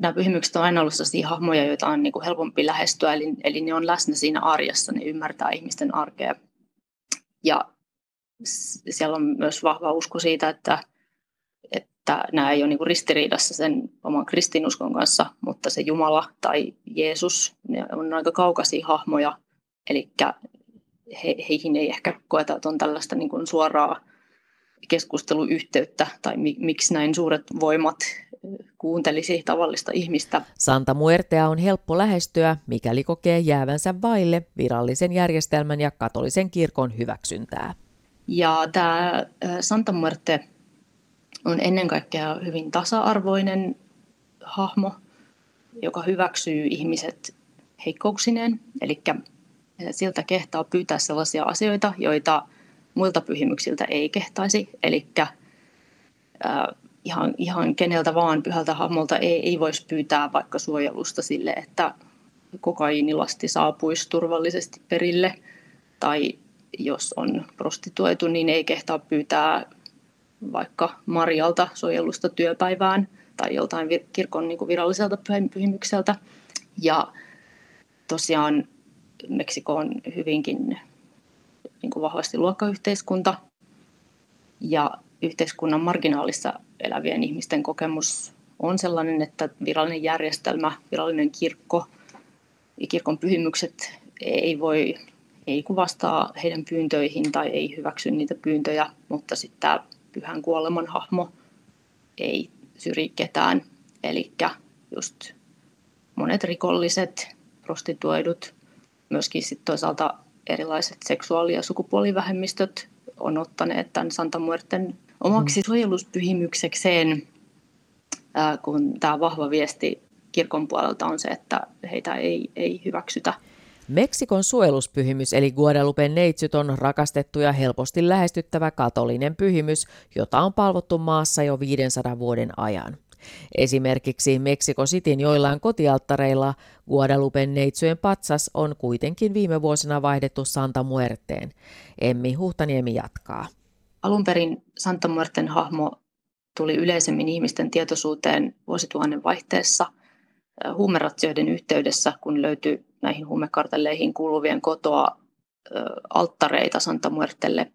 nämä pyhimykset on aina ollut sellaisia hahmoja, joita on niin kuin helpompi lähestyä, eli, eli ne on läsnä siinä arjessa, ne ymmärtää ihmisten arkea. Ja siellä on myös vahva usko siitä, että, että että nämä ei ole niin kuin ristiriidassa sen oman kristinuskon kanssa, mutta se Jumala tai Jeesus, ne on aika kaukaisia hahmoja, eli he, heihin ei ehkä koeta, että on tällaista niin kuin suoraa keskusteluyhteyttä tai mi, miksi näin suuret voimat kuuntelisi tavallista ihmistä. Santa Muertea on helppo lähestyä, mikäli kokee jäävänsä vaille virallisen järjestelmän ja katolisen kirkon hyväksyntää. Ja tämä Santa Muerte on ennen kaikkea hyvin tasa-arvoinen hahmo, joka hyväksyy ihmiset heikkouksineen. Eli siltä kehtaa pyytää sellaisia asioita, joita muilta pyhimyksiltä ei kehtaisi. Eli ihan, ihan keneltä vaan pyhältä hahmolta ei, ei voisi pyytää vaikka suojelusta sille, että kokaiinilasti saapuisi turvallisesti perille. Tai jos on prostituoitu, niin ei kehtaa pyytää vaikka Marjalta suojelusta työpäivään tai joltain kirkon niin kuin viralliselta pyhimykseltä. Ja tosiaan Meksiko on hyvinkin niin kuin vahvasti luokkayhteiskunta, ja yhteiskunnan marginaalissa elävien ihmisten kokemus on sellainen, että virallinen järjestelmä, virallinen kirkko ja kirkon pyhimykset ei voi, ei kuvastaa heidän pyyntöihin tai ei hyväksy niitä pyyntöjä, mutta sitten tämä pyhän kuoleman hahmo ei syrji ketään. Eli just monet rikolliset, prostituoidut, myöskin sitten toisaalta erilaiset seksuaali- ja sukupuolivähemmistöt on ottaneet tämän Santa Muerten omaksi suojeluspyhimyksekseen, kun tämä vahva viesti kirkon puolelta on se, että heitä ei, ei hyväksytä. Meksikon suojeluspyhimys eli Guadalupen neitsyt on rakastettu ja helposti lähestyttävä katolinen pyhimys, jota on palvottu maassa jo viisisataa vuoden ajan. Esimerkiksi Mexico Cityn joillain kotialttareilla Guadalupen neitsyjen patsas on kuitenkin viime vuosina vaihdettu Santa Muerteen. Emmi Huhtaniemi jatkaa. Alun perin Santa Muerten hahmo tuli yleisemmin ihmisten tietoisuuteen vuosituhannen vaihteessa huumeratsioiden yhteydessä, kun löytyi näihin huumekartelleihin kuuluvien kotoa ö, alttareita Santa Muertelle.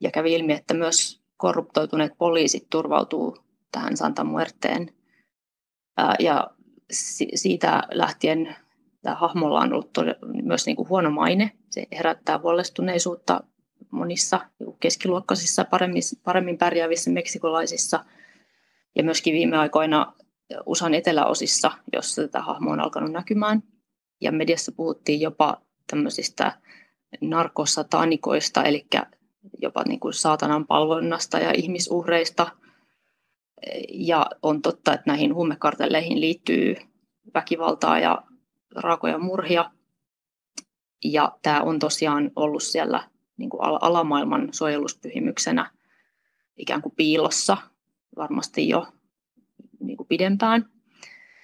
Ja kävi ilmi, että myös korruptoituneet poliisit turvautuu tähän Santa Muerteen. Ja si- siitä lähtien tämä hahmolla on ollut tod- myös niin kuin huono maine. Se herättää huolestuneisuutta monissa keskiluokkaisissa, paremmin, paremmin pärjäävissä meksikolaisissa. Ja myöskin viime aikoina U S A:n eteläosissa, jossa tätä hahmoa on alkanut näkymään. Ja mediassa puhuttiin jopa tämmöisistä narkosataanikoista, eli jopa niin kuin saatanan palvonnasta ja ihmisuhreista. Ja on totta, että näihin huumekartelleihin liittyy väkivaltaa ja raakoja murhia. Ja tämä on tosiaan ollut siellä niin kuin alamaailman suojeluspyhimyksenä ikään kuin piilossa varmasti jo niin kuin pidempään.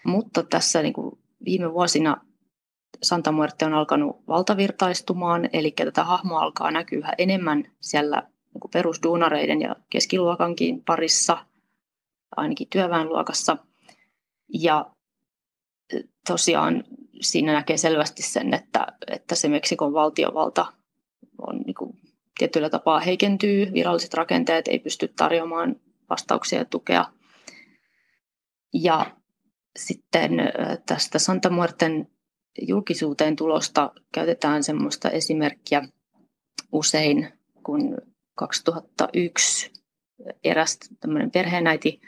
Mutta tässä niin kuin viime vuosina Santa Muerte on alkanut valtavirtaistumaan, eli tätä hahmoa alkaa näkyä yhä enemmän siellä niin perusduunareiden ja keskiluokankin parissa, ainakin työväenluokassa. Ja tosiaan siinä näkee selvästi sen, että, että se Meksikon valtiovalta on, niin kuin, tietyllä tapaa heikentyy, viralliset rakenteet ei pysty tarjoamaan vastauksia ja tukea. Ja sitten tästä Santa Muerten julkisuuteen tulosta käytetään semmoista esimerkkiä usein, kun kaksituhattayksi eräs tämmöinen perheenäiti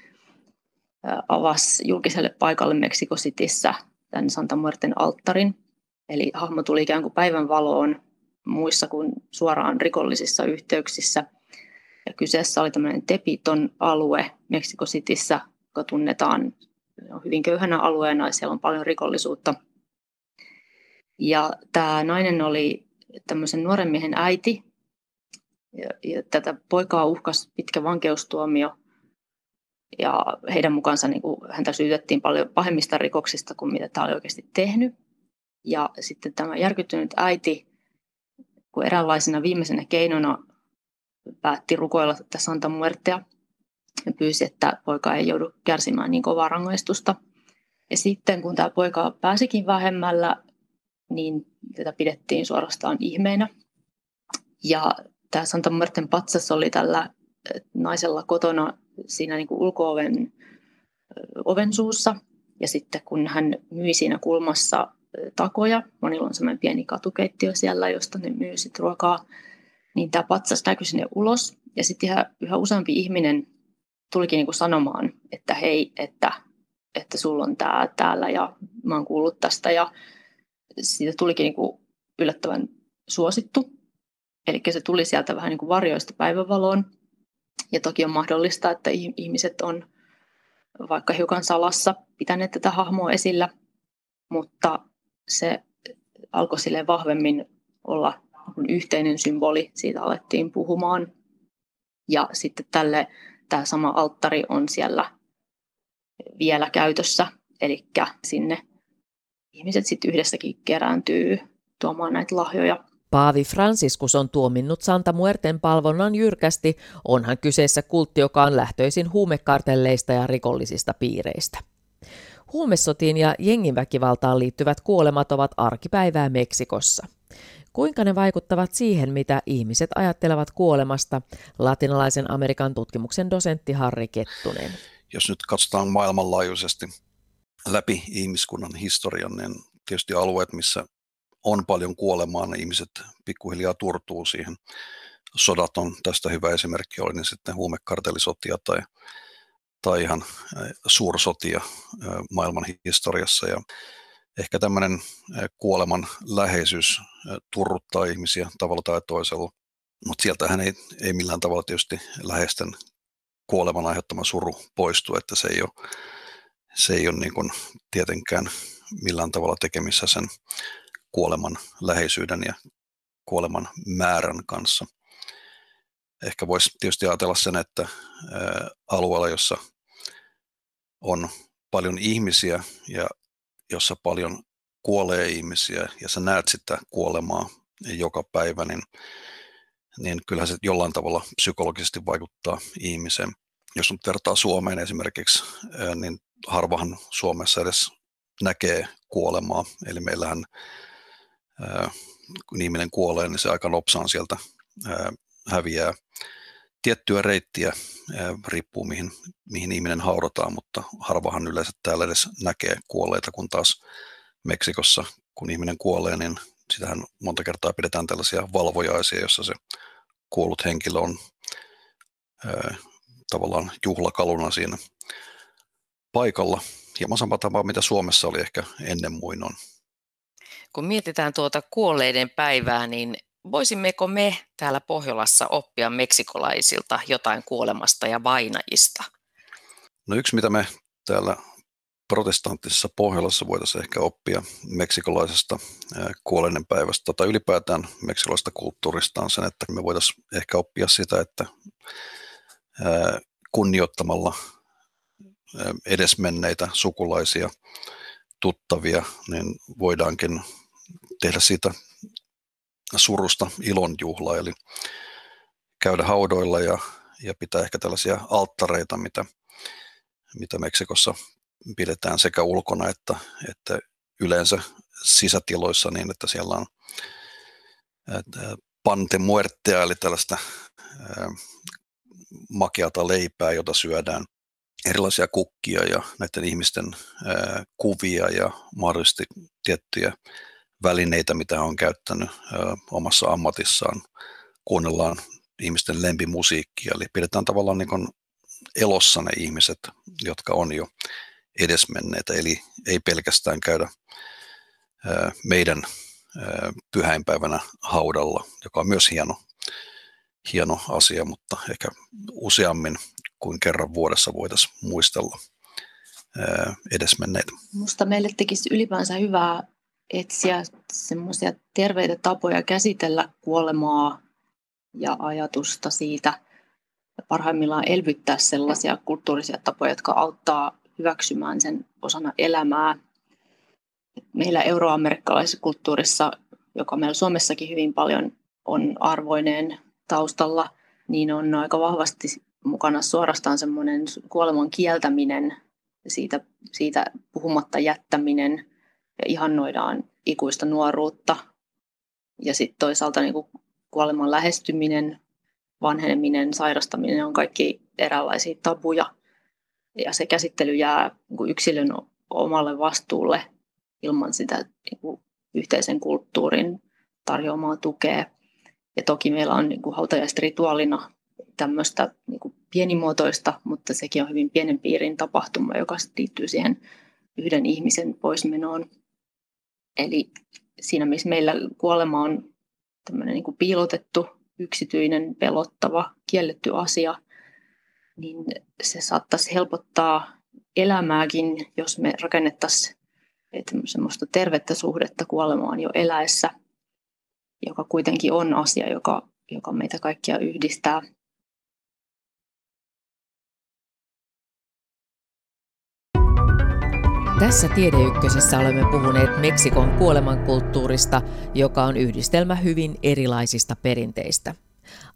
avasi julkiselle paikalle Mexico Cityssä tämän Santa Muerten alttarin. Eli hahmo tuli ikään kuin päivän valoon muissa kuin suoraan rikollisissa yhteyksissä. Ja kyseessä oli tämmöinen Tepiton alue Mexico Cityssä, joka tunnetaan hyvin köyhänä alueena ja siellä on paljon rikollisuutta. Ja tämä nainen oli tämmöisen nuoren miehen äiti, ja, ja tätä poikaa uhkasi pitkä vankeustuomio, ja heidän mukaansa niin kuin, häntä syytettiin paljon pahemmista rikoksista kuin mitä tämä oli oikeasti tehnyt. Ja sitten tämä järkyttynyt äiti, kun eräänlaisena viimeisenä keinona päätti rukoilla tätä Santa Muertea, ja pyysi, että poika ei joudu kärsimään niin kovaa rangaistusta. Ja sitten kun tämä poika pääsikin vähemmällä, niin tätä pidettiin suorastaan ihmeenä. Ja tämä Santa Muerten patsas oli tällä naisella kotona siinä niin kuin ulko-oven oven suussa. Ja sitten kun hän myi siinä kulmassa takoja, monilla on semmoinen pieni katukeittiö siellä, josta ne myy sit ruokaa, niin tämä patsas näkyi sinne ulos. Ja sitten yhä, yhä useampi ihminen tulikin niin kuin sanomaan, että hei, että, että sulla on tämä täällä ja mä oon kuullut tästä. Ja siitä tulikin niin kuin yllättävän suosittu. Eli se tuli sieltä vähän niin kuin varjoista päivänvaloon. Ja toki on mahdollista, että ihmiset on vaikka hiukan salassa pitäneet tätä hahmoa esillä, mutta se alkoi silleen vahvemmin olla yhteinen symboli. Siitä alettiin puhumaan. Ja sitten tälle, tämä sama alttari on siellä vielä käytössä. Eli sinne ihmiset sitten yhdessäkin kerääntyy tuomaan näitä lahjoja. Paavi Franciscus on tuominnut Santa Muerten palvonnan jyrkästi, onhan kyseessä kultti, joka on lähtöisin huumekartelleista ja rikollisista piireistä. Huumesotiin ja jenginväkivaltaan liittyvät kuolemat ovat arkipäivää Meksikossa. Kuinka ne vaikuttavat siihen, mitä ihmiset ajattelevat kuolemasta, latinalaisen Amerikan tutkimuksen dosentti Harri Kettunen. Jos nyt katsotaan maailmanlaajuisesti läpi ihmiskunnan historian, niin tietysti alueet, missä on paljon kuolemaa, ne ihmiset pikkuhiljaa turtuu siihen. Sodat on tästä hyvä esimerkki, oli ne sitten huumekartellisotia tai, tai ihan suursotia maailman historiassa. Ja ehkä tämmöinen kuoleman läheisyys turruttaa ihmisiä tavalla tai toisella, mutta sieltähän ei, ei millään tavalla tietysti läheisten kuoleman aiheuttama suru poistu, että se ei ole, se ei ole niin kuin tietenkään millään tavalla tekemissä sen kuoleman läheisyyden ja kuoleman määrän kanssa. Ehkä voisi tietysti ajatella sen, että alueella, jossa on paljon ihmisiä ja jossa paljon kuolee ihmisiä ja sä näet sitä kuolemaa joka päivä, niin, niin kyllähän se jollain tavalla psykologisesti vaikuttaa ihmiseen. Jos nyt vertaa Suomeen esimerkiksi, niin harvahan Suomessa edes näkee kuolemaa, eli meillähän kun ihminen kuolee, niin se aika nopsaan sieltä häviää tiettyä reittiä, riippuu mihin, mihin ihminen haudataan, mutta harvahan yleensä täällä edes näkee kuolleita, kun taas Meksikossa, kun ihminen kuolee, niin sitähän monta kertaa pidetään tällaisia valvojaisia, jossa se kuollut henkilö on tavallaan juhlakaluna siinä paikalla. Hieman sama tapa, mitä Suomessa oli ehkä ennen muinoin. Kun mietitään tuota kuolleiden päivää, niin voisimmeko me täällä Pohjolassa oppia meksikolaisilta jotain kuolemasta ja vainajista? No yksi, mitä me täällä protestanttisessa Pohjolassa voitaisiin ehkä oppia meksikolaisesta kuolleiden päivästä tai ylipäätään meksikolaisesta kulttuurista on sen, että me voitaisiin ehkä oppia sitä, että kunnioittamalla edesmenneitä sukulaisia, tuttavia, niin voidaankin tehdä siitä surusta ilonjuhla, eli käydä haudoilla ja, ja pitää ehkä tällaisia alttareita, mitä, mitä Meksikossa pidetään sekä ulkona että, että yleensä sisätiloissa niin, että siellä on pante muertea, eli tällaista ää, makeata leipää, jota syödään. Erilaisia kukkia ja näiden ihmisten ää, kuvia ja mahdollisesti tiettyjä välineitä, mitä on käyttänyt ää, omassa ammatissaan. Kuunnellaan ihmisten lempimusiikkia, eli pidetään tavallaan niin kuin elossa ne ihmiset, jotka on jo edesmenneitä. Eli ei pelkästään käydä ää, meidän ää, pyhäinpäivänä haudalla, joka on myös hieno, hieno asia, mutta ehkä useammin kuin kerran vuodessa voitaisiin muistella edesmenneitä. Minusta meille tekisi ylipäänsä hyvää etsiä semmoisia terveitä tapoja käsitellä kuolemaa ja ajatusta siitä. Parhaimmillaan elvyttää sellaisia kulttuurisia tapoja, jotka auttaa hyväksymään sen osana elämää. Meillä euroamerikkalaisessa kulttuurissa, joka meillä Suomessakin hyvin paljon on arvoineen taustalla, niin on aika vahvasti mukana suorastaan semmoinen kuoleman kieltäminen, siitä, siitä puhumatta jättäminen ja ihannoidaan ikuista nuoruutta. Ja sitten toisaalta niin kuin kuoleman lähestyminen, vanheneminen, sairastaminen on kaikki eräänlaisia tabuja ja se käsittely jää yksilön omalle vastuulle ilman sitä yhteisen kulttuurin tarjoamaa tukea. Ja toki meillä on hautajaiset rituaalina tämmöistä pienimuotoista, mutta sekin on hyvin pienen piirin tapahtuma, joka liittyy siihen yhden ihmisen poismenoon. Eli siinä, missä meillä kuolema on tämmöinen niin kuin piilotettu, yksityinen, pelottava, kielletty asia, niin se saattaisi helpottaa elämääkin, jos me rakennettaisiin semmoista tervettä suhdetta kuolemaan jo eläessä, joka kuitenkin on asia, joka, joka meitä kaikkia yhdistää. Tässä Tiedeykkösessä olemme puhuneet Meksikon kuolemankulttuurista, joka on yhdistelmä hyvin erilaisista perinteistä.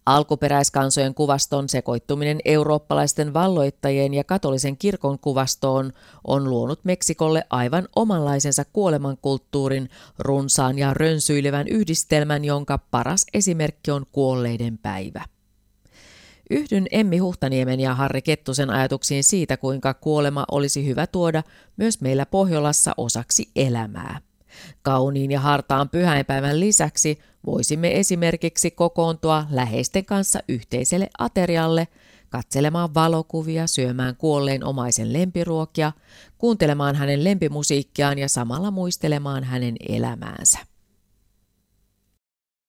Alkuperäiskansojen kuvaston sekoittuminen eurooppalaisten valloittajien ja katolisen kirkon kuvastoon on luonut Meksikolle aivan omanlaisensa kuolemankulttuurin, runsaan ja rönsyilevän yhdistelmän, jonka paras esimerkki on Kuolleiden päivä. Yhdyn Emmi Huhtaniemen ja Harri Kettusen ajatuksiin siitä, kuinka kuolema olisi hyvä tuoda myös meillä Pohjolassa osaksi elämää. Kauniin ja hartaan pyhäinpäivän lisäksi voisimme esimerkiksi kokoontua läheisten kanssa yhteiselle aterialle, katselemaan valokuvia, syömään kuolleen omaisen lempiruokia, kuuntelemaan hänen lempimusiikkiaan ja samalla muistelemaan hänen elämäänsä.